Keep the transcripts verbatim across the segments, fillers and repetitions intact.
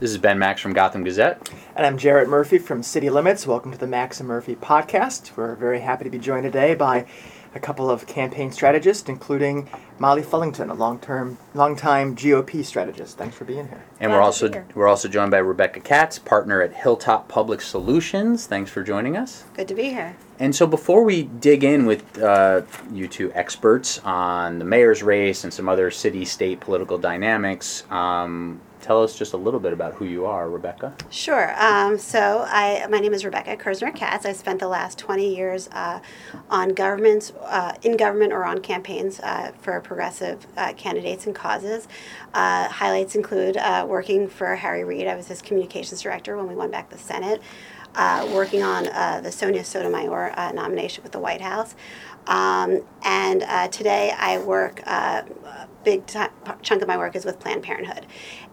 This is Ben Max from Gotham Gazette. And I'm Jarrett Murphy from City Limits. Welcome to the Max and Murphy podcast. We're very happy to be joined today by a couple of campaign strategists, including Molly Fullington, a long-term, long-time G O P strategist. Thanks for being here. And Glad we're also here. we're also joined by Rebecca Katz, partner at Hilltop Public Solutions. Thanks for joining us. Good to be here. And so before we dig in with uh, you two experts on the mayor's race and some other city-state political dynamics, um, tell us just a little bit about who you are, Rebecca. Sure. Um, so I, my name is Rebecca Kirzner-Katz. I spent the last twenty years uh, on governments, uh, in government or on campaigns uh, for progressive uh, candidates and causes. Uh, highlights include uh, working for Harry Reid. I was his communications director when we won back the Senate. Uh, working on uh, the Sonia Sotomayor uh, nomination with the White House. Um, and uh, today I work, uh, a big t- chunk of my work is with Planned Parenthood.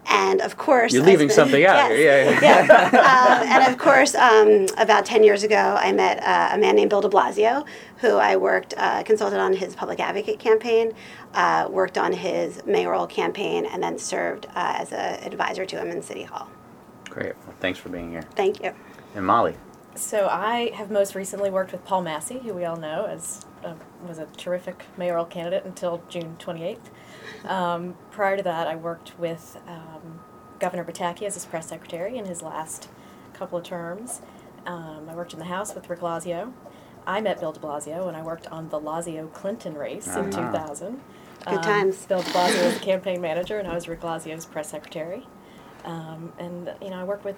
And of course... You're leaving been, something out yes, here. Yeah, yeah. yeah. Um, and of course, um, about ten years ago, I met uh, a man named Bill de Blasio, who I worked, uh, consulted on his public advocate campaign, uh, worked on his mayoral campaign, and then served uh, as an advisor to him in City Hall. Great. Well, thanks for being here. Thank you. And Molly. So I have most recently worked with Paul Massey, who we all know as a, was a terrific mayoral candidate until June twenty-eighth. Um, prior to that, I worked with um, Governor Pataki as his press secretary in his last couple of terms. Um, I worked in the House with Rick Lazio. I met Bill de Blasio when I worked on the Lazio-Clinton race uh-huh. in two thousand. Good um, times. Bill de Blasio was the campaign manager, and I was Rick Lazio's press secretary. Um, and, you know, I worked with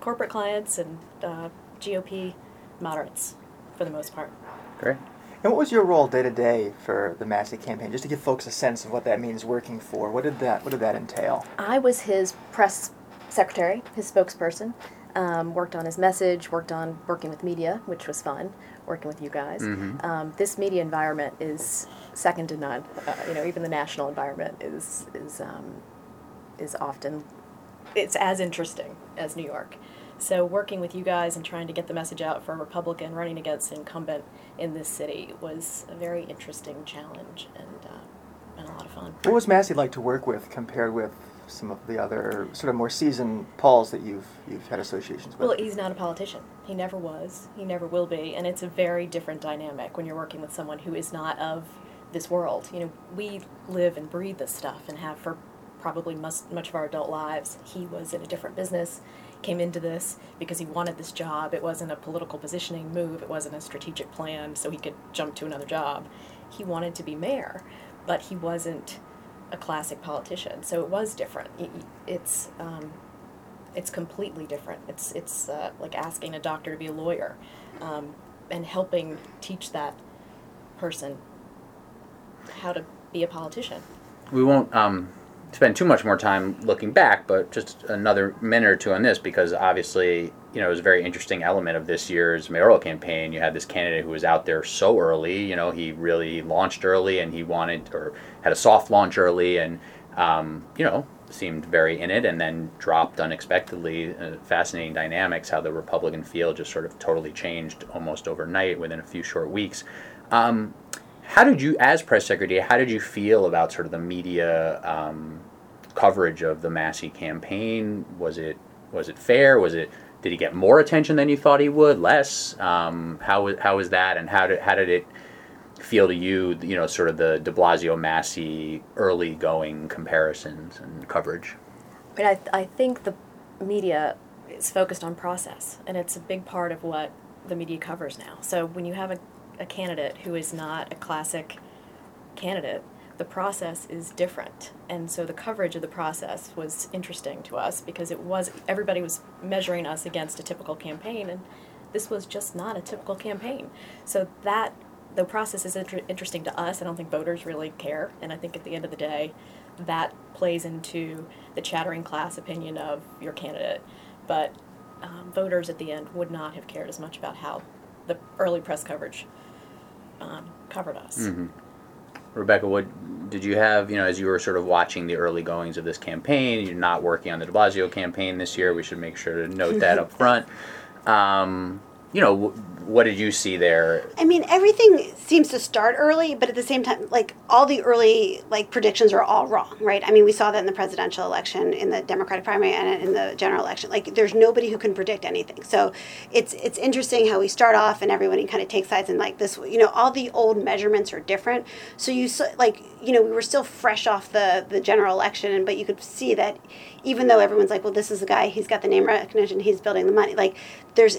corporate clients and uh, G O P moderates, for the most part. Great. And what was your role day to day for the Massey campaign? Just to give folks a sense of what that means working for. What did that What did that entail? I was his press secretary, his spokesperson. Um, worked on his message. Worked on working with media, which was fun. Working with you guys. Mm-hmm. Um, this media environment is second to none. Uh, you know, even the national environment is is um, is often. It's as interesting as New York. So working with you guys and trying to get the message out for a Republican running against an incumbent in this city was a very interesting challenge and, uh, and a lot of fun. What was Massey like to work with compared with some of the other sort of more seasoned Pauls that you've you've had associations with? Well, he's not a politician. He never was. He never will be. And it's a very different dynamic when you're working with someone who is not of this world. You know, we live and breathe this stuff and have for probably much, much of our adult lives. He was in a different business, came into this because he wanted this job. It wasn't a political positioning move. It wasn't a strategic plan so he could jump to another job. He wanted to be mayor, but he wasn't a classic politician, so it was different. It's um, it's completely different. It's, it's uh, like asking a doctor to be a lawyer um, and helping teach that person how to be a politician. We won't... Um spend too much more time looking back, but just another minute or two on this, because obviously, you know, it was a very interesting element of this year's mayoral campaign. You had this candidate who was out there so early, you know, he really launched early and he wanted, or had a soft launch early and, um, you know, seemed very in it, and then dropped unexpectedly. Uh, fascinating dynamics, how the Republican field just sort of totally changed almost overnight within a few short weeks. Um, How did you, as press secretary, how did you feel about sort of the media um, coverage of the Massey campaign? Was it was it fair? Was it did he get more attention than you thought he would? Less? Um, how how was that? And how did how did it feel to you? You know, sort of the de Blasio Massey early going comparisons and coverage. I mean, I th- I think the media is focused on process, and it's a big part of what the media covers now. So when you have a a candidate who is not a classic candidate, the process is different. And so the coverage of the process was interesting to us because it was, everybody was measuring us against a typical campaign, and this was just not a typical campaign. So that, the process is inter- interesting to us. I don't think voters really care. And I think at the end of the day, that plays into the chattering class opinion of your candidate. But um, voters at the end would not have cared as much about how the early press coverage Um, covered us. Mm-hmm. Rebecca, what did you have, you know, as you were sort of watching the early goings of this campaign? You're not working on the de Blasio campaign this year. We should make sure to note that up front. Um, you know, w- what did you see there? I mean, everything seems to start early, but at the same time, like, all the early, like, predictions are all wrong, right? I mean, we saw that in the presidential election, in the Democratic primary, and in the general election. Like, there's nobody who can predict anything. So it's it's interesting how we start off and everybody kind of takes sides and, like, this, you know, all the old measurements are different. So you, like, you know, we were still fresh off the, the general election, but you could see that even though everyone's like, well, this is the guy, he's got the name recognition, he's building the money, like, there's...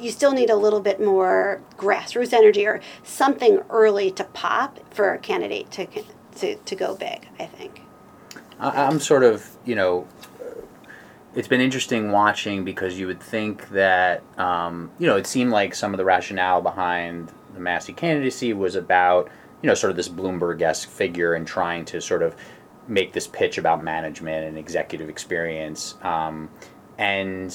you still need a little bit more grassroots energy or something early to pop for a candidate to to, to go big, I think. I'm sort of, you know, it's been interesting watching because you would think that, um, you know, it seemed like some of the rationale behind the Massey candidacy was about, you know, sort of this Bloomberg-esque figure and trying to sort of make this pitch about management and executive experience. Um, and...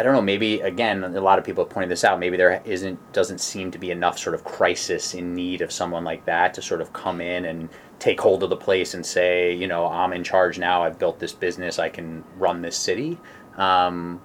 I don't know, maybe, again, a lot of people have pointed this out, maybe there isn't doesn't seem to be enough sort of crisis in need of someone like that to sort of come in and take hold of the place and say, you know, I'm in charge now, I've built this business, I can run this city. Um,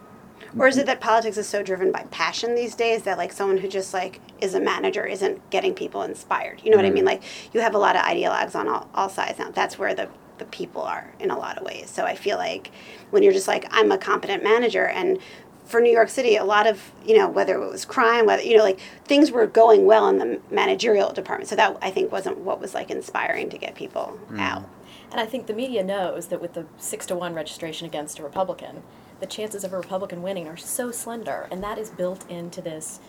or is it that politics is so driven by passion these days that, like, someone who just, like, is a manager isn't getting people inspired? You know mm-hmm. what I mean? Like, you have a lot of ideologues on all, all sides now. That's where the... the people are in a lot of ways. So I feel like when you're just like, I'm a competent manager, and for New York City, a lot of, you know, whether it was crime, whether, you know, like, things were going well in the managerial department. So that, I think, wasn't what was, like, inspiring to get people mm. out. And I think the media knows that with the six to one registration against a Republican, the chances of a Republican winning are so slender. And that is built into this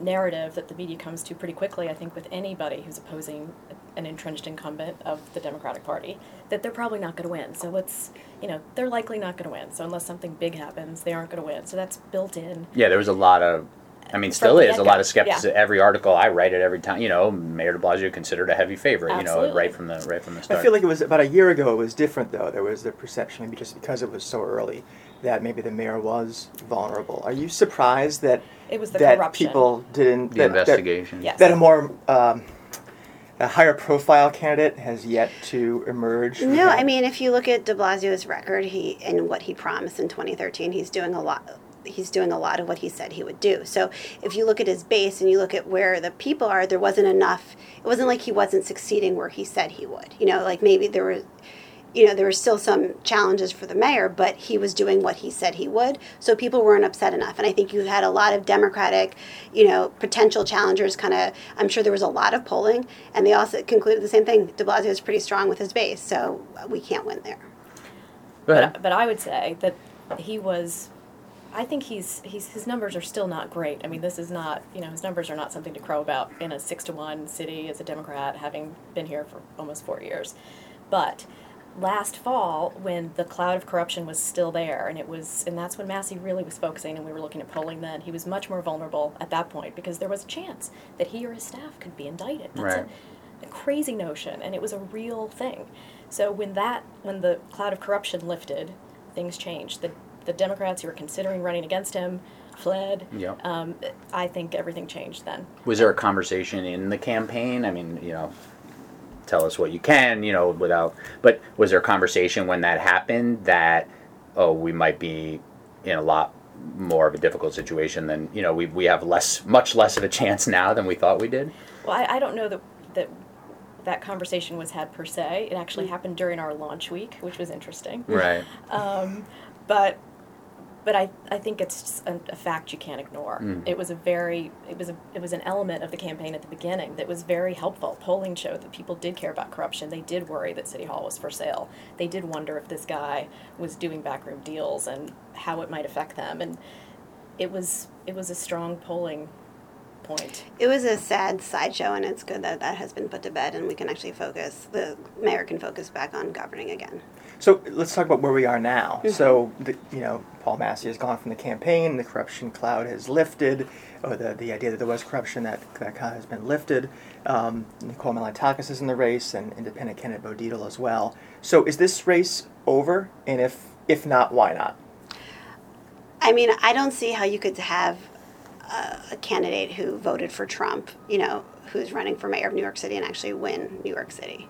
narrative that the media comes to pretty quickly, I think, with anybody who's opposing an entrenched incumbent of the Democratic Party, that they're probably not going to win. So let's, you know, they're likely not going to win. So unless something big happens, they aren't going to win. So that's built in. Yeah, there was a lot of, I mean, still is, a lot of skepticism. Yeah. Every article I write it every time, you know, Mayor de Blasio considered a heavy favorite, Absolutely. You know, right from the right from the start. I feel like it was about a year ago, it was different, though. There was the perception, maybe just because it was so early, that maybe the mayor was vulnerable. Are you surprised that it was the that corruption. People didn't... The that, investigation. That, yes. that a more... Um, A higher-profile candidate has yet to emerge. No, I mean, if you look at de Blasio's record, he and what he promised in twenty thirteen, he's doing a lot. He's doing a lot of what he said he would do. So if you look at his base and you look at where the people are, there wasn't enough. It wasn't like he wasn't succeeding where he said he would. You know, like maybe there were. You know, there were still some challenges for the mayor, but he was doing what he said he would, so people weren't upset enough. And I think you had a lot of Democratic, you know, potential challengers kind of, I'm sure there was a lot of polling, and they also concluded the same thing. De Blasio is pretty strong with his base, so we can't win there. But, but I would say that he was, I think he's, he's his numbers are still not great. I mean, this is not, you know, his numbers are not something to crow about in a six to one city as a Democrat, having been here for almost four years. But... last fall, when the cloud of corruption was still there, and it was, and that's when Massey really was focusing, and we were looking at polling then, he was much more vulnerable at that point because there was a chance that he or his staff could be indicted. That's right. a, a crazy notion, and it was a real thing. So when that, when the cloud of corruption lifted, things changed. The the Democrats who were considering running against him fled. Yep. Um, I think everything changed then. Was there a conversation in the campaign? I mean, you know... tell us what you can, you know, without, but was there a conversation when that happened that, oh, we might be in a lot more of a difficult situation than, you know, we we have less, much less of a chance now than we thought we did? Well, I, I don't know that, that that conversation was had per se. It actually happened during our launch week, which was interesting. Right. um, but but I, I think it's a, a fact you can't ignore. Mm. It was a very it was a, it was an element of the campaign at the beginning that was very helpful. Polling showed that people did care about corruption. They did worry that City Hall was for sale. They did wonder if this guy was doing backroom deals and how it might affect them. And it was it was a strong polling point. It was a sad sideshow, and it's good that that has been put to bed, and we can actually focus. The mayor can focus back on governing again. So let's talk about where we are now. Mm-hmm. So, the, you know, Paul Massey has gone from the campaign, the corruption cloud has lifted, or the, the idea that there was corruption, that, that cloud has been lifted. Um, Nicole Malliotakis is in the race, and independent candidate Bo Dietl as well. So is this race over? And if, if not, why not? I mean, I don't see how you could have a, a candidate who voted for Trump, you know, who's running for mayor of New York City and actually win New York City.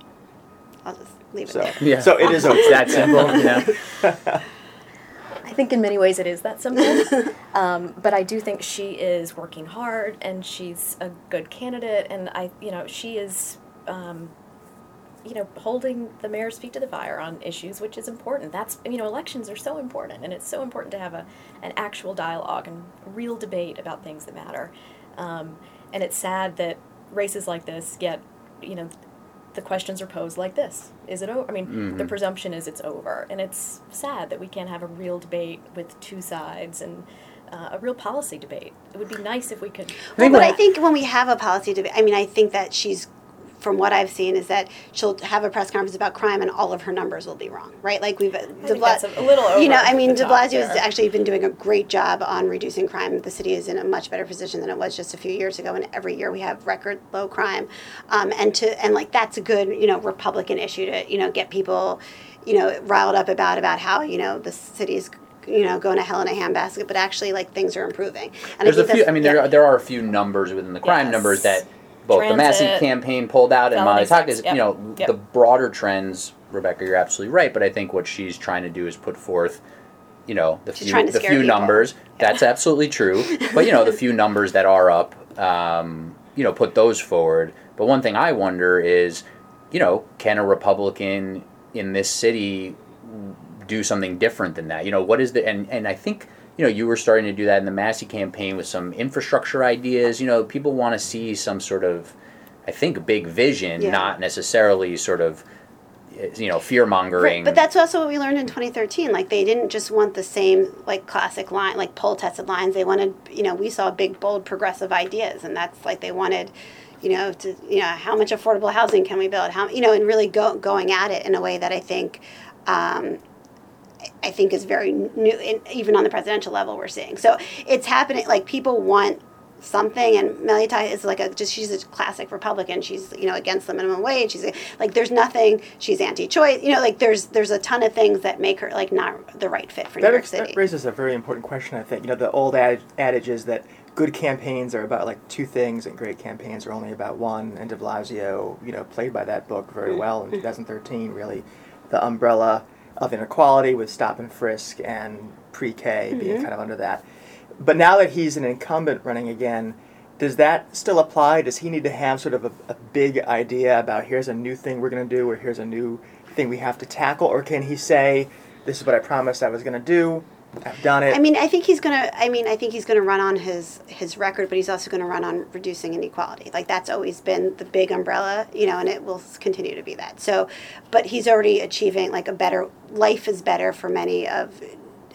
I'll just leave it so, there. Yeah. So it is over. That simple. Yeah. I think in many ways it is that simple. um, but I do think she is working hard, and she's a good candidate, and I, you know, she is, um, you know, holding the mayor's feet to the fire on issues, which is important. That's, you know, elections are so important, and it's so important to have a an actual dialogue and real debate about things that matter. Um, and it's sad that races like this get, you know, the questions are posed like this. Is it over? I mean, mm-hmm. the presumption is it's over. And it's sad that we can't have a real debate with two sides and uh, a real policy debate. It would be nice if we could. Well, but I think when we have a policy debate, I mean, I think that she's, from what I've seen, is that she'll have a press conference about crime and all of her numbers will be wrong, right? Like we've, I de Bla- that's a little over. You know, I mean, de Blasio has actually been doing a great job on reducing crime. The city is in a much better position than it was just a few years ago, and every year we have record low crime. Um, and to and like that's a good, you know, Republican issue to, you know, get people, you know, riled up about about how, you know, the city's, you know, going to hell in a handbasket, but actually like things are improving. And there's I think a few. I mean, yeah. there are, there are a few numbers within the crime yes. numbers that. Both Transit, the Massey campaign pulled out and Malliotakis, yep. you know, yep. the broader trends, Rebecca, you're absolutely right, but I think what she's trying to do is put forth, you know, the she's few, the few numbers. Yeah. That's absolutely true. But, you know, the few numbers that are up, um, you know, put those forward. But one thing I wonder is, you know, can a Republican in this city do something different than that? You know, what is the, and, and I think, you know, you were starting to do that in the Massey campaign with some infrastructure ideas. You know, people want to see some sort of, I think, big vision, yeah. not necessarily sort of, you know, fear-mongering. Right. But that's also what we learned in twenty thirteen. Like, they didn't just want the same, like, classic line, like, poll-tested lines. They wanted, you know, we saw big, bold, progressive ideas, and that's, like, they wanted, you know, to, you know, how much affordable housing can we build? How, you know, and really go, going at it in a way that I think, um, I think is very new, and even on the presidential level we're seeing. So it's happening, like people want something, and Malliotakis is like a, just, she's a classic Republican. She's, you know, against the minimum wage. She's like, there's nothing, she's anti-choice. You know, like there's there's a ton of things that make her like not the right fit for New York City. That raises a very important question, I think. You know, the old ad- adage is that good campaigns are about like two things and great campaigns are only about one, and de Blasio, you know, played by that book very well in twenty thirteen, really. The umbrella of inequality with stop and frisk and pre-K mm-hmm. being kind of under that. But now that he's an incumbent running again, does that still apply? Does he need to have sort of a, a big idea about here's a new thing we're going to do or here's a new thing we have to tackle? Or can he say, this is what I promised I was going to do, I've done it? I mean, I think he's going to I mean, I think he's going to run on his, his record, but he's also going to run on reducing inequality. Like that's always been the big umbrella, you know, and it will continue to be that. So, but he's already achieving like a better life is better for many of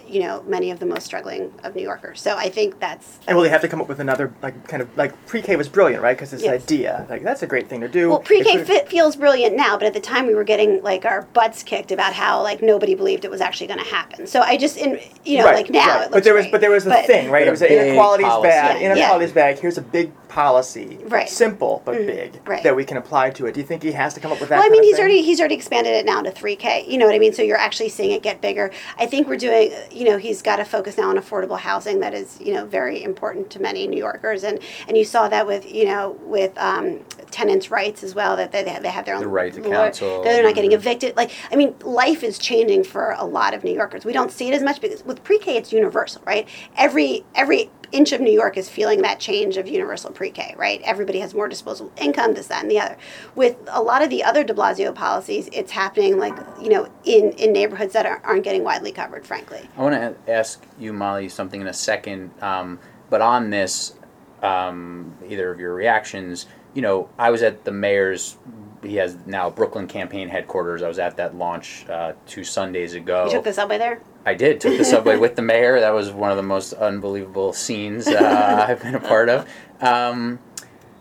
you know, many of the most struggling of New Yorkers. So I think that's... And will they have to come up with another, like, kind of, like, pre-K was brilliant, right? Because this yes. idea, like, that's a great thing to do. Well, pre-K fit feels brilliant now, but at the time we were getting, like, our butts kicked about how, like, nobody believed it was actually going to happen. So I just, in you know, right, like, now right. it looks but there was, great. But there was a but, thing, right? It was inequality's policy. bad, yeah. inequality's yeah. bad, here's a big policy, right. simple but mm-hmm. big, right. that we can apply to it. Do you think he has to come up with that? Well, I mean, kind of he's thing? already he's already expanded it now to three K. You know what I mean? So you're actually seeing it get bigger. I think we're doing. You know, he's got to focus now on affordable housing. That is, you know, very important to many New Yorkers, and and you saw that with you know with um, tenants' rights as well. That they they have their own the right to lawyer, counsel. They're not getting evicted. Like I mean, life is changing for a lot of New Yorkers. We don't see it as much because with pre-K, it's universal, right? Every every. inch of New York is feeling that change of universal pre-K, right? Everybody has more disposable income, this, that, and the other. With a lot of the other de Blasio policies, it's happening, like, you know, in, in neighborhoods that are, aren't getting widely covered, frankly. I want to ask you, Molly, something in a second, um, but on this, um, either of your reactions, you know, I was at the mayor's, he has now Brooklyn campaign headquarters. I was at that launch uh, two Sundays ago. You took the subway there? I did. Took the subway with the mayor. That was one of the most unbelievable scenes uh, I've been a part of. Um,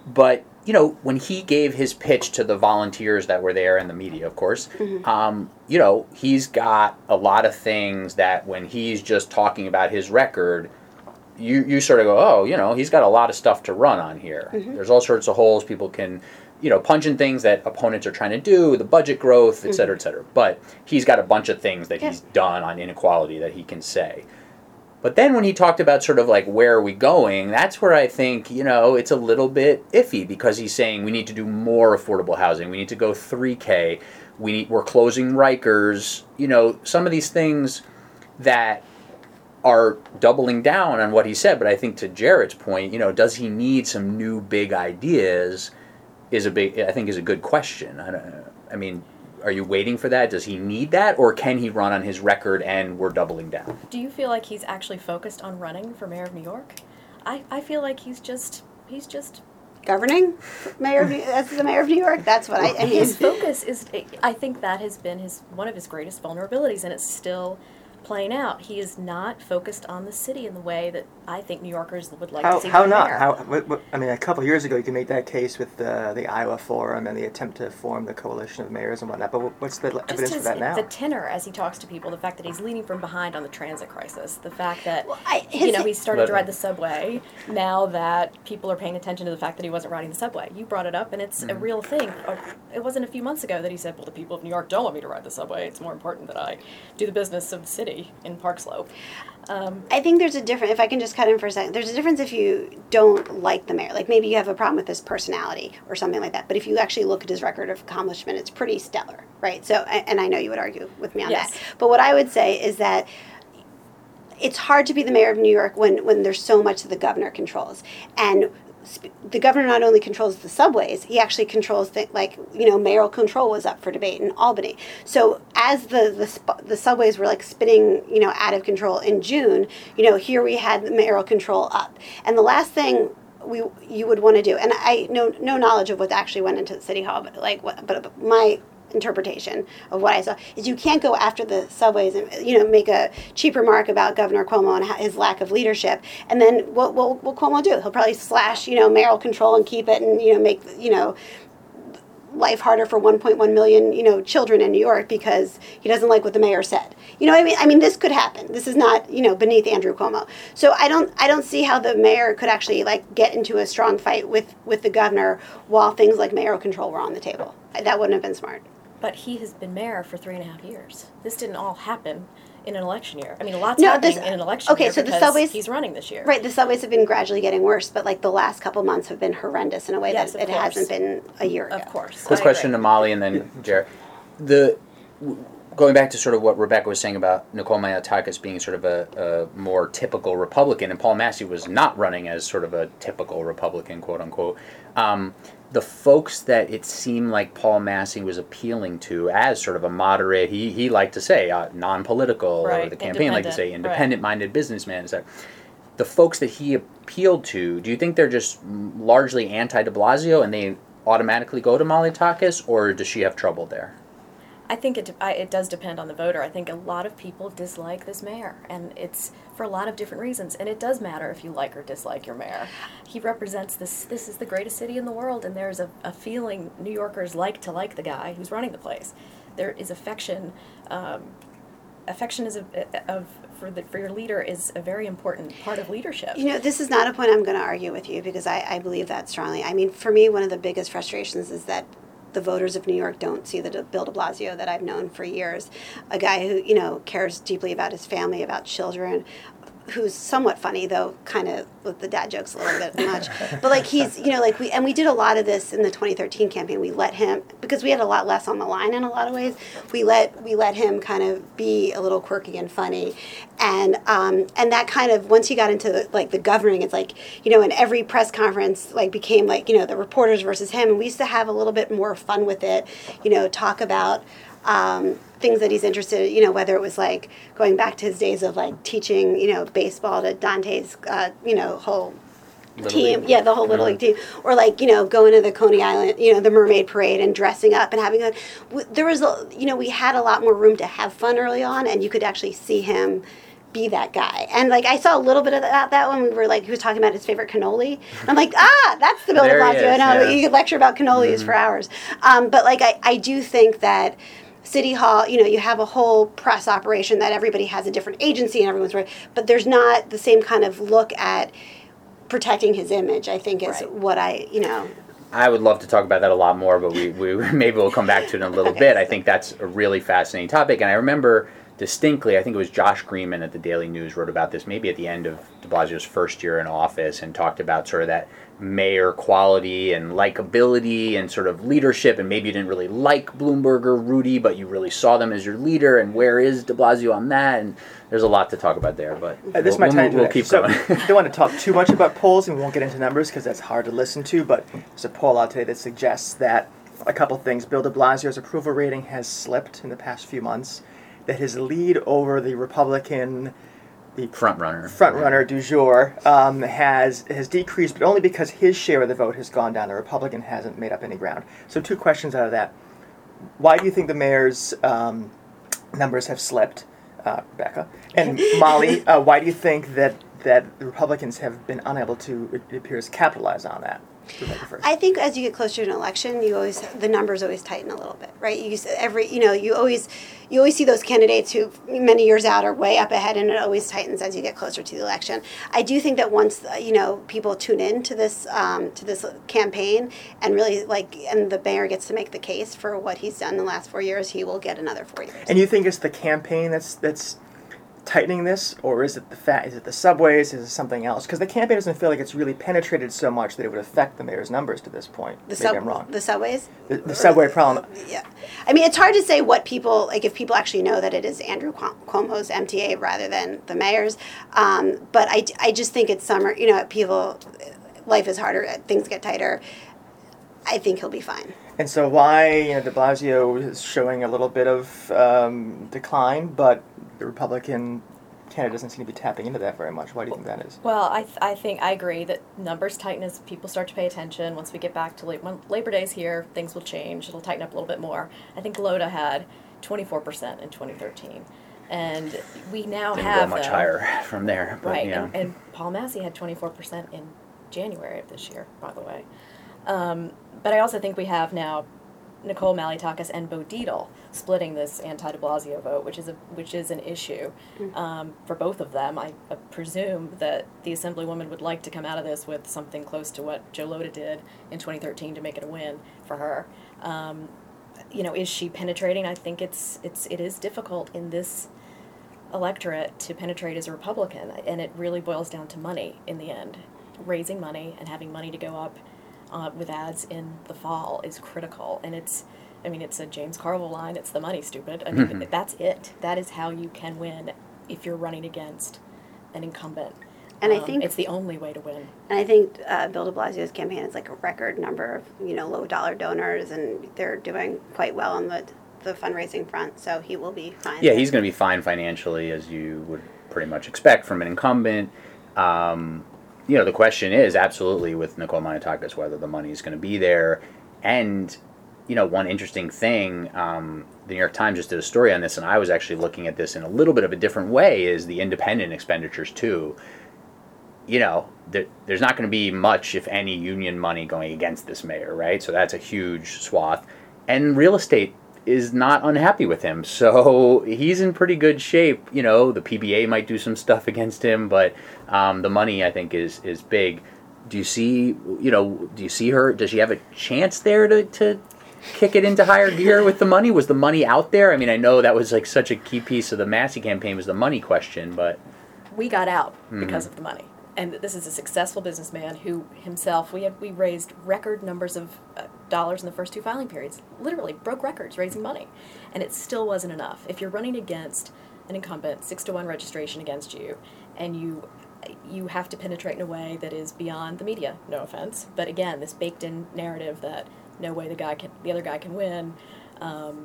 but, you know, when he gave his pitch to the volunteers that were there and the media, of course, mm-hmm. um, you know, he's got a lot of things that when he's just talking about his record, you, you sort of go, oh, you know, he's got a lot of stuff to run on here. Mm-hmm. There's all sorts of holes people can... you know, punching things that opponents are trying to do, the budget growth, et cetera, et cetera. But he's got a bunch of things that yeah. he's done on inequality that he can say. But then when he talked about sort of like, where are we going, that's where I think, you know, it's a little bit iffy because he's saying we need to do more affordable housing. We need to go three K. We need, we're closing Rikers. You know, some of these things that are doubling down on what he said. But I think to Jarrett's point, you know, does he need some new big ideas is a big, I think is a good question. I don't know. I mean, are you waiting for that? Does he need that? Or can he run on his record and we're doubling down? Do you feel like he's actually focused on running for mayor of New York? I, I feel like he's just, he's just... Governing mayor of, as the mayor of New York? That's what I, I mean. His focus is, I think that has been his one of his greatest vulnerabilities, and it's still playing out. He is not focused on the city in the way that I think New Yorkers would like how, to see. How not? Mayor. How, what, what, I mean, a couple of years ago, you could make that case with the, the Iowa Forum and the attempt to form the coalition of mayors and whatnot, but what's the Just evidence his, for that now? The tenor as he talks to people, the fact that he's leading from behind on the transit crisis, the fact that, well, I, his, you know, he started to ride the subway, now that people are paying attention to the fact that he wasn't riding the subway. You brought it up, and it's mm-hmm. a real thing. It wasn't a few months ago that he said, well, the people of New York don't want me to ride the subway. It's more important that I do the business of the city in Park Slope. Um, I think there's a difference, if I can just cut in for a second, there's a difference if you don't like the mayor. Like maybe you have a problem with his personality or something like that, but if you actually look at his record of accomplishment, it's pretty stellar, right? So, and I know you would argue with me on yes. that. But what I would say is that it's hard to be the mayor of New York when, when there's so much that the governor controls. And the governor not only controls the subways, he actually controls the, like, you know, mayoral control was up for debate in Albany. So as the the, sp- the subways were like spinning, you know, out of control in June, you know, here we had the mayoral control up. And the last thing we you would want to do, and I no no knowledge of what actually went into the city hall, but like what, but, but my interpretation of what I saw is you can't go after the subways and, you know, make a cheap remark about Governor Cuomo and his lack of leadership, and then what will what, what Cuomo do? He'll probably slash, you know, mayoral control and keep it, and, you know, make, you know, life harder for one point one million, you know, children in New York because he doesn't like what the mayor said. You know what I mean? I mean, this could happen. This is not, you know, beneath Andrew Cuomo. So I don't I don't see how the mayor could actually like get into a strong fight with with the governor while things like mayoral control were on the table. That wouldn't have been smart. But he has been mayor for three and a half years. This didn't all happen in an election year. I mean, a lot's no, happening this, in an election okay, year so because the subways, he's running this year. Right, the subways have been gradually getting worse, but like the last couple months have been horrendous in a way yes, that it course. hasn't been a year ago. Of course. Quick question to Molly and then Jarrett. The, going back to sort of what Rebecca was saying about Nicole Malliotakis being sort of a, a more typical Republican, and Paul Massey was not running as sort of a typical Republican, quote unquote, um, the folks that it seemed like Paul Massey was appealing to as sort of a moderate, he he liked to say uh, non-political, right. or the campaign liked to say independent-minded right. businessman. So the folks that he appealed to, do you think they're just largely anti-de Blasio and they automatically go to Malliotakis, or does she have trouble there? I think it de- I, it does depend on the voter. I think a lot of people dislike this mayor, and it's for a lot of different reasons. And it does matter if you like or dislike your mayor. He represents this. This is the greatest city in the world, and there's a, a feeling New Yorkers like to like the guy who's running the place. There is affection. Um, affection is a, a, of for the, for your leader is a very important part of leadership. You know, this is not a point I'm going to argue with you because I, I believe that strongly. I mean, for me, one of the biggest frustrations is that the voters of New York don't see the Bill de Blasio that I've known for years, a guy who, you know, cares deeply about his family, about children, who's somewhat funny, though kind of with the dad jokes a little bit much. But, like, he's, you know, like, we, and we did a lot of this in the twenty thirteen campaign. We let him, because we had a lot less on the line in a lot of ways, we let we let him kind of be a little quirky and funny. And um, and that kind of, once he got into, the, like, the governing, it's like, you know, in every press conference, like, became, like, you know, the reporters versus him. And we used to have a little bit more fun with it, you know, talk about Um, things that he's interested in, you know, whether it was like going back to his days of like teaching, you know, baseball to Dante's, uh, you know, whole Little team, League. yeah, the whole Little League team, or like, you know, going to the Coney Island, you know, the Mermaid Parade and dressing up and having a, there was, a, you know, we had a lot more room to have fun early on, and you could actually see him be that guy. And like I saw a little bit of that, that when we were like, he was talking about his favorite cannoli. I'm like, ah, that's the Bill de Blasio. And yeah. You could lecture about cannolis mm-hmm. for hours. Um, but like, I, I do think that City Hall, you know, you have a whole press operation that everybody has a different agency and everyone's right, but there's not the same kind of look at protecting his image, I think, is right. what I, you know. I would love to talk about that a lot more, but we, we maybe we'll come back to it in a little okay, bit. So. I think that's a really fascinating topic, and I remember distinctly. I think it was Josh Greenman at the Daily News wrote about this maybe at the end of de Blasio's first year in office and talked about sort of that mayor quality and likability and sort of leadership, and maybe you didn't really like Bloomberg or Rudy, but you really saw them as your leader, and where is de Blasio on that? And there's a lot to talk about there, but uh, this we'll, might we'll, we'll keep so going. I don't want to talk too much about polls, and we won't get into numbers because that's hard to listen to, but there's a poll out today that suggests that a couple things. Bill de Blasio's approval rating has slipped in the past few months, that his lead over the Republican the frontrunner frontrunner du jour um, has has decreased, but only because his share of the vote has gone down. The Republican hasn't made up any ground. So two questions out of that. Why do you think the mayor's um, numbers have slipped, uh, Rebecca? And Molly, uh, why do you think that, that the Republicans have been unable to, it appears, capitalize on that? I think as you get closer to an election, you always the numbers always tighten a little bit, right? You every you know you always you always see those candidates who many years out are way up ahead, and it always tightens as you get closer to the election. I do think that once you know people tune in to this um, to this campaign and really like, and the mayor gets to make the case for what he's done in the last four years, he will get another four years. And you think it's the campaign that's that's. tightening this, or is it the fat? Is it the subways? Is it something else? Because the campaign doesn't feel like it's really penetrated so much that it would affect the mayor's numbers to this point. The Maybe sub- I'm wrong. The subways. The, the subway problem. Yeah, I mean it's hard to say what people like if people actually know that it is Andrew Cuomo's M T A rather than the mayor's. Um, but I, I just think it's summer. You know, people, life is harder. Things get tighter. I think he'll be fine. And so why you know, de Blasio is showing a little bit of um, decline, but the Republican candidate doesn't seem to be tapping into that very much. Why do you think that is? Well, I th- I think I agree that numbers tighten as people start to pay attention. Once we get back to lab- when Labor Day's here, things will change. It'll tighten up a little bit more. I think Lhota had twenty-four percent in twenty thirteen. And we now Didn't have... Go much them, higher from there. But right, yeah. and, and Paul Massey had twenty-four percent in January of this year, by the way. Um, but I also think we have now Nicole Malliotakis and Bo Dietl splitting this anti-de Blasio vote, which is a which is an issue um, for both of them. I uh, presume that the Assemblywoman would like to come out of this with something close to what Joe Lhota did in twenty thirteen to make it a win for her. Um, you know, is she penetrating? I think it's it's it is difficult in this electorate to penetrate as a Republican, and it really boils down to money in the end. Raising money and having money to go up. Uh, with ads in the fall is critical, and it's, I mean, it's a James Carville line. It's the money, stupid. I mean, mm-hmm. That's it. That is how you can win if you're running against an incumbent. And um, I think it's the only way to win. And I think uh, Bill de Blasio's campaign is like a record number of you know low dollar donors, and they're doing quite well on the the fundraising front. So he will be fine. Yeah, he's going to be fine financially, as you would pretty much expect from an incumbent. Um, You know, the question is absolutely with Nicole Malliotakis whether the money is going to be there. And, you know, one interesting thing, um, the New York Times just did a story on this, and I was actually looking at this in a little bit of a different way, is the independent expenditures, too. You know, there, there's not going to be much, if any, union money going against this mayor, right? So that's a huge swath. And real estate is not unhappy with him, so he's in pretty good shape. You know, the P B A might do some stuff against him, but um, the money I think is is big. Do you see? You know, do you see her? Does she have a chance there to to kick it into higher gear with the money? Was the money out there? I mean, I know that was like such a key piece of the Massey campaign was the money question, but we got out mm-hmm. because of the money. And this is a successful businessman who himself, we had we raised record numbers of uh, dollars in the first two filing periods, literally broke records raising money. And it still wasn't enough. If you're running against an incumbent, six to one registration against you, and you you have to penetrate in a way that is beyond the media, no offense. But again, this baked-in narrative that no way the guy can, the other guy can win, um,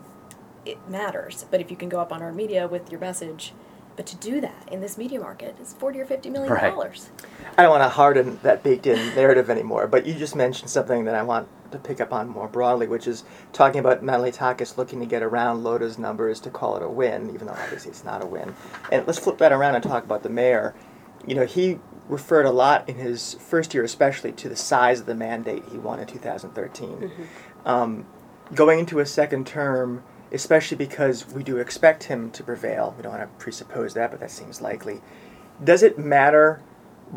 it matters. But if you can go up on earned media with your message... But to do that in this media market is forty or fifty million dollars. Right. I don't want to harden that baked-in narrative anymore, but you just mentioned something that I want to pick up on more broadly, which is talking about Malliotakis looking to get around Lhota's numbers to call it a win, even though obviously it's not a win. And let's flip that around and talk about the mayor. You know, he referred a lot in his first year especially to the size of the mandate he won in two thousand thirteen. Mm-hmm. Um, going into a second term... especially because we do expect him to prevail. We don't want to presuppose that, but that seems likely. Does it matter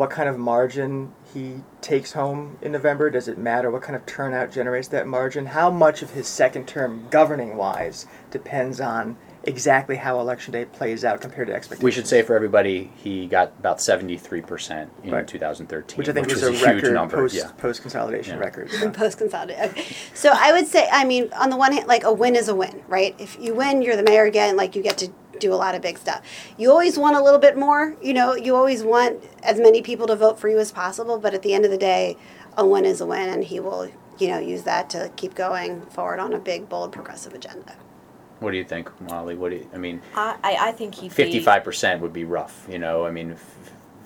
what kind of margin he takes home in November? Does it matter what kind of turnout generates that margin? How much of his second term, governing-wise, depends on exactly how Election Day plays out compared to expectations. We should say for everybody, he got about seventy-three percent in right. two thousand thirteen, which I think which was, was a, a record number. Post, yeah. post-consolidation yeah. record. So. Post-consolidation. Okay. So I would say, I mean, on the one hand, like a win is a win, right? If you win, you're the mayor again, like you get to do a lot of big stuff. You always want a little bit more, you know, you always want as many people to vote for you as possible, but at the end of the day, a win is a win, and he will, you know, use that to keep going forward on a big, bold, progressive agenda. What do you think, Molly? What do you, I mean? I, I think he'd fifty-five percent would be rough, you know, I mean,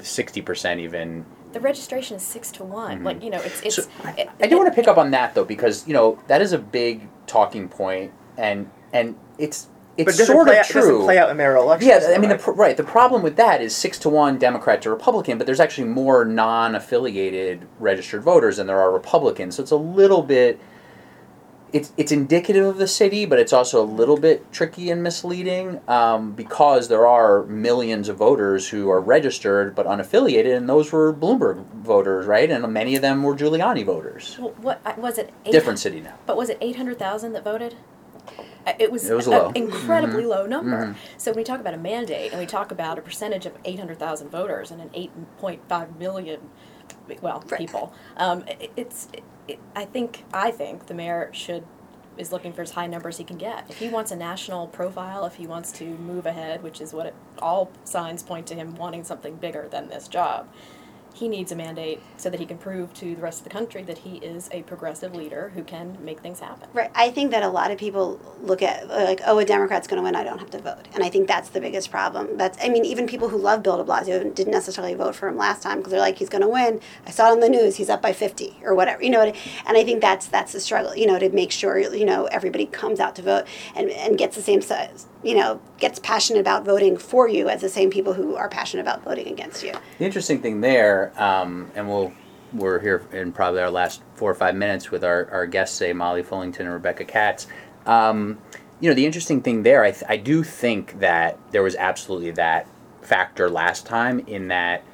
sixty percent even. The registration is six to one. Mm-hmm. Like, you know, it's... it's. So it, it, I do want to pick up on that, though, because, you know, that is a big talking point, and and it's... It's but sort of out, true. It doesn't play out in mayoral elections. Yeah, I mean, right? The, right. The problem with that is six to one Democrat to Republican, but there's actually more non-affiliated registered voters than there are Republicans. So it's a little bit. It's it's indicative of the city, but it's also a little bit tricky and misleading um, because there are millions of voters who are registered but unaffiliated, and those were Bloomberg voters, right? And many of them were Giuliani voters. Well, what was it? Different city now. But was it eight hundred thousand that voted? It was, it was an incredibly mm-hmm. low number. Mm-hmm. So when we talk about a mandate and we talk about a percentage of eight hundred thousand voters and an eight point five million, well, right. people, um, it, it's. It, it, I think I think the mayor should is looking for as high numbers he can get. If he wants a national profile, if he wants to move ahead, which is what it, all signs point to him wanting something bigger than this job, he needs a mandate so that he can prove to the rest of the country that he is a progressive leader who can make things happen. Right. I think that a lot of people look at, like, oh, a Democrat's going to win, I don't have to vote. And I think that's the biggest problem. That's, I mean, even people who love Bill de Blasio didn't necessarily vote for him last time because they're like, he's going to win. I saw it on the news. He's up by fifty or whatever. You know, and I think that's that's the struggle, you know, to make sure, you know, everybody comes out to vote and, and gets the same size. You know, gets passionate about voting for you as the same people who are passionate about voting against you. The interesting thing there, um, and we'll, we're here in probably our last four or five minutes with our, our guests today, Molly Fullington and Rebecca Katz. Um, you know, the interesting thing there, I, th- I do think that there was absolutely that factor last time in that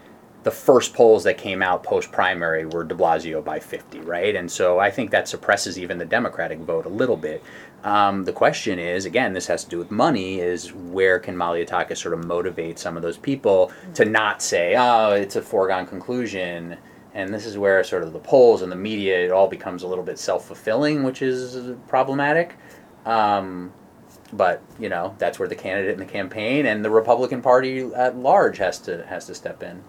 the first polls that came out post-primary were de Blasio by fifty, right? And so I think that suppresses even the Democratic vote a little bit. Um, the question is, again, this has to do with money, is where can Malliotakis sort of motivate some of those people mm-hmm. to not say, oh, it's a foregone conclusion, and this is where sort of the polls and the media, it all becomes a little bit self-fulfilling, which is problematic. Um, but, you know, that's where the candidate and the campaign and the Republican Party at large has to has to step in.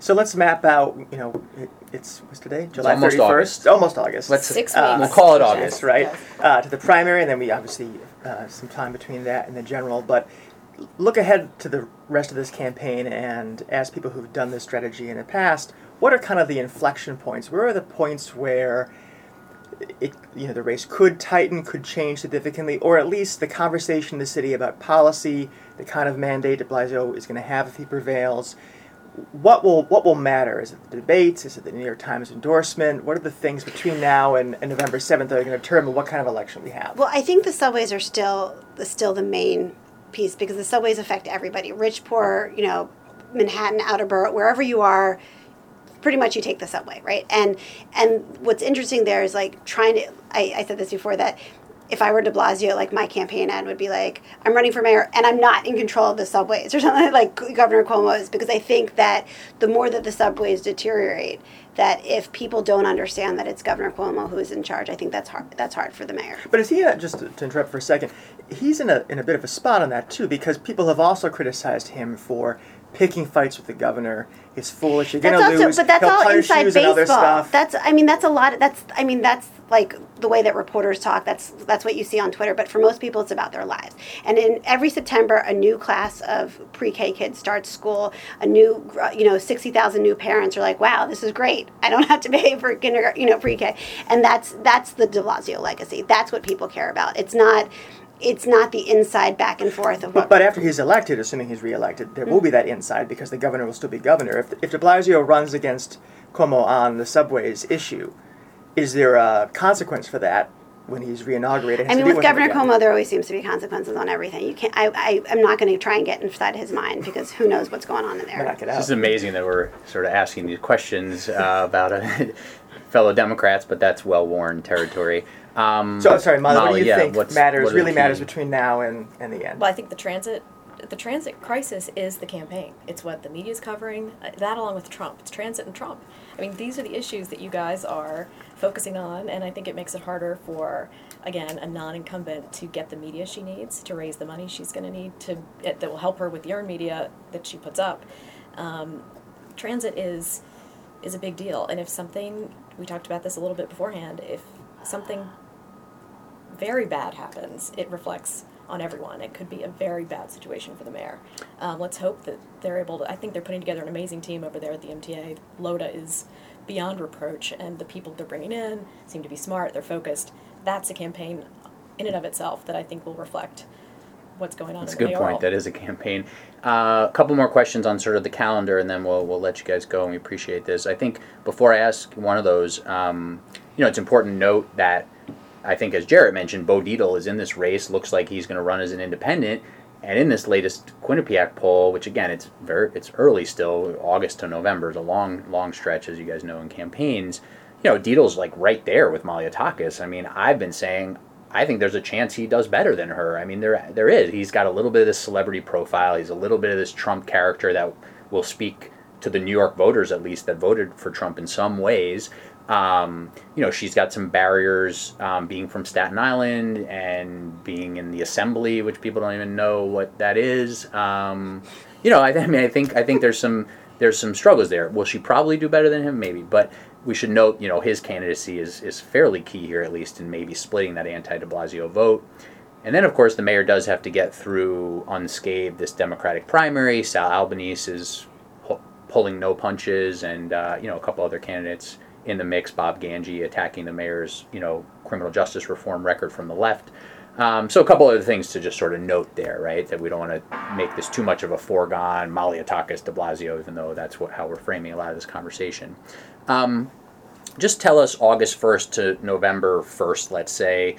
So let's map out, you know, it, it's, what's today? July thirty-first? August. Almost August. Let's, Six uh, weeks. We'll call it August, right? Yes. Uh, to the primary, and then we obviously uh, some time between that and the general. But look ahead to the rest of this campaign and ask people who've done this strategy in the past, what are kind of the inflection points? Where are the points where it, you know, the race could tighten, could change significantly, or at least the conversation in the city about policy, the kind of mandate de Blasio is going to have if he prevails. What will what will matter? Is it the debates? Is it the New York Times endorsement? What are the things between now and, and November seventh that are going to determine what kind of election we have? Well, I think the subways are still still the main piece because the subways affect everybody. Rich, poor, you know, Manhattan, outer borough, wherever you are, pretty much you take the subway, right? And and what's interesting there is like trying to, I, I said this before, that if I were de Blasio, like my campaign ad would be like, I'm running for mayor and I'm not in control of the subways or something like Governor Cuomo is, because I think that the more that the subways deteriorate, that if people don't understand that it's Governor Cuomo who is in charge, I think that's hard, that's hard for the mayor. But is he, uh, just to, to interrupt for a second, he's in a in a bit of a spot on that too, because people have also criticized him for picking fights with the governor. It's foolish. You're going to lose. But that's all inside baseball. That's, I mean, that's a lot of, that's, I mean, that's like the way that reporters talk. That's, that's what you see on Twitter. But for most people, it's about their lives. And in every September, a new class of pre-K kids starts school. A new, you know, sixty thousand new parents are like, wow, this is great. I don't have to pay for kindergarten, you know, pre-K. And that's, that's the de Blasio legacy. That's what people care about. It's not, It's not the inside back and forth of what... But, but after he's elected, assuming he's reelected, there mm-hmm. will be that inside because the governor will still be governor. If if de Blasio runs against Cuomo on the subways issue, is there a consequence for that when he's reinaugurated? I mean, with, with Governor Cuomo, there always seems to be consequences on everything. You can't. I, I, I'm not going to try and get inside his mind because who knows what's going on in there. This is amazing that we're sort of asking these questions uh, about... a fellow Democrats, but that's well-worn territory. Um, so I'm sorry, Molly, Molly what do you yeah, think what's, matters what really matters between now and, and the end? Well, I think the transit the transit crisis is the campaign. It's what the media's covering, that along with Trump. It's transit and Trump. I mean, these are the issues that you guys are focusing on, and I think it makes it harder for, again, a non-incumbent to get the media she needs, to raise the money she's going to need to that will help her with the earned media that she puts up. Um, transit is is a big deal, and if something, we talked about this a little bit beforehand, if something very bad happens, it reflects on everyone. It could be a very bad situation for the mayor. Um, let's hope that they're able to, I think they're putting together an amazing team over there at the M T A. Lhota is beyond reproach, and the people they're bringing in seem to be smart, they're focused. That's a campaign in and of itself that I think will reflect what's going on. That's a good point. That is a campaign. Uh, a couple more questions on sort of the calendar, and then we'll we'll let you guys go, and we appreciate this. I think before I ask one of those, um, you know, it's important to note that I think, as Jarrett mentioned, Bo Dietl is in this race, looks like he's going to run as an independent, and in this latest Quinnipiac poll, which again, it's very it's early still, August to November is a long, long stretch, as you guys know, in campaigns. You know, Dietl's like right there with Malliotakis. I mean, I've been saying I think there's a chance he does better than her. I mean, there there is. He's got a little bit of this celebrity profile. He's a little bit of this Trump character that will speak to the New York voters, at least, that voted for Trump in some ways. Um, you know, she's got some barriers um, being from Staten Island and being in the Assembly, which people don't even know what that is. Um, you know, I, I mean, I think I think there's some there's some struggles there. Will she probably do better than him? Maybe, but. We should note, you know, his candidacy is, is fairly key here, at least, in maybe splitting that anti-de Blasio vote. And then, of course, the mayor does have to get through unscathed this Democratic primary. Sal Albanese is pu- pulling no punches, and, uh, you know, a couple other candidates in the mix. Bob Gangi attacking the mayor's, you know, criminal justice reform record from the left. Um, so a couple other things to just sort of note there, right, that we don't want to make this too much of a foregone Malliotakis de Blasio, even though that's what, how we're framing a lot of this conversation. Um, just tell us August first to November first, let's say,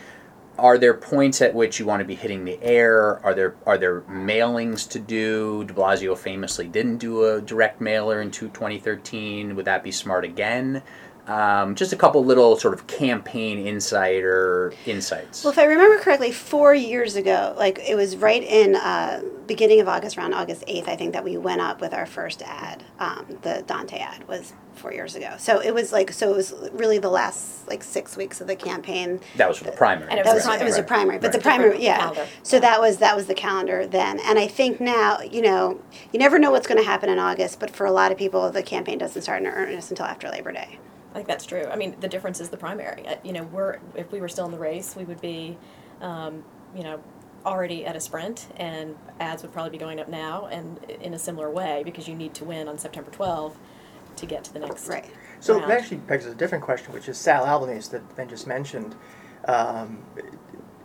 are there points at which you want to be hitting the air? Are there are there mailings to do? De Blasio famously didn't do a direct mailer in twenty thirteen. Would that be smart again? Um, just a couple little sort of campaign insider insights. Well, if I remember correctly, four years ago, like it was right in uh, beginning of August, around August eighth, I think, that we went up with our first ad. Um, the Dante ad was four years ago. So it was like, so it was really the last like six weeks of the campaign. That was for the primary. And it was, right. It was right. a primary, but right. the primary, yeah. Calendar. So that was, that was the calendar then. And I think now, you know, you never know what's going to happen in August, but for a lot of people, the campaign doesn't start in earnest until after Labor Day. I think that's true. I mean, the difference is the primary. You know, we're if we were still in the race, we would be, um, you know, already at a sprint, and ads would probably be going up now, and in a similar way, because you need to win on September twelfth to get to the next right. So round. It actually begs a different question, which is Sal Albanese that Ben just mentioned. Um,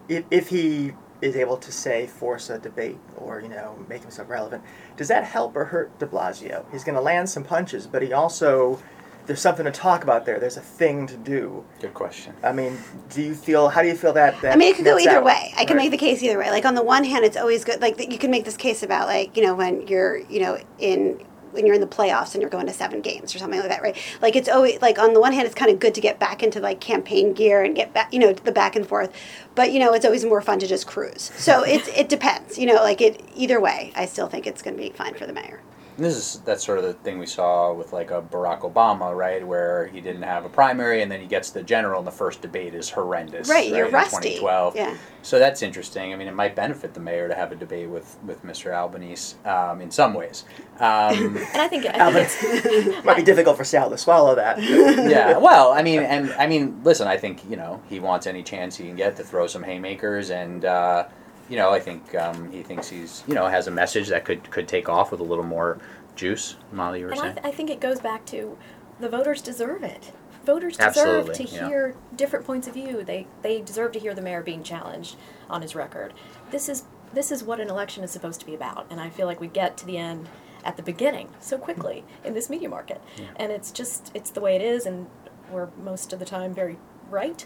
if, if he is able to, say, force a debate or, you know, make himself relevant, does that help or hurt de Blasio? He's going to land some punches, but he also... There's something to talk about there. There's a thing to do. Good question. I mean, do you feel, how do you feel that? that I mean, it could go either out? way. I can right. make the case either way. Like, on the one hand, it's always good. Like, you can make this case about, like, you know, when you're, you know, in... when you're in the playoffs and you're going to seven games or something like that, right? Like, it's always, like, on the one hand, it's kind of good to get back into, like, campaign gear and get back, you know, the back and forth. But, you know, it's always more fun to just cruise. So it's it depends. You know, like, it either way, I still think it's going to be fine for the mayor. And this is, that's sort of the thing we saw with, like, a Barack Obama, right, where he didn't have a primary and then he gets the general and the first debate is horrendous. Right, right? You're rusty. twenty twelve. Yeah. So that's interesting. I mean, it might benefit the mayor to have a debate with, with Mister Albanese um, in some ways. Um, and I think, I think it's... might be difficult for Sal to swallow that. Yeah, well, I mean, and I mean, listen, I think, you know, he wants any chance he can get to throw some haymakers, and, uh, you know, I think um, he thinks he's, you know, has a message that could, could take off with a little more juice, Molly, you were and saying? I, th- I think it goes back to the voters deserve it. Voters deserve Absolutely, to yeah. hear different points of view. They they deserve to hear the mayor being challenged on his record. This is this is what an election is supposed to be about, and I feel like we get to the end at the beginning so quickly in this media market. Yeah. And it's just it's the way it is, and we're most of the time very right.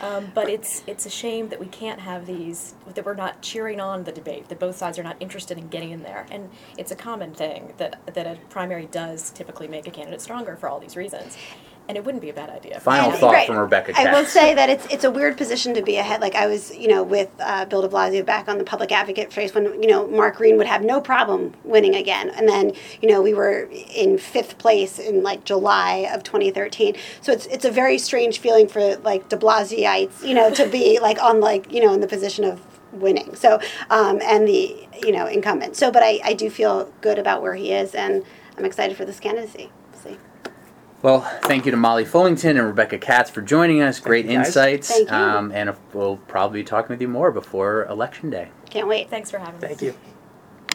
Um, but it's it's a shame that we can't have these, that we're not cheering on the debate, that both sides are not interested in getting in there. And it's a common thing that that a primary does typically make a candidate stronger for all these reasons. And it wouldn't be a bad idea. Final and, thought right, from Rebecca Katz. I will say that it's it's a weird position to be ahead. Like I was, you know, with uh, Bill de Blasio back on the public advocate face when, you know, Mark Green would have no problem winning again. And then, you know, we were in fifth place in like July of twenty thirteen. So it's it's a very strange feeling for like de Blasioites, you know, to be like on like, you know, in the position of winning. So um, and the, you know, incumbent. So but I, I do feel good about where he is, and I'm excited for this candidacy. We'll see. Well, thank you to Molly Fullington and Rebecca Katz for joining us. Great insights. Thank you. Um, and we'll probably be talking with you more before Election Day. Can't wait. Thanks for having us. Thank you.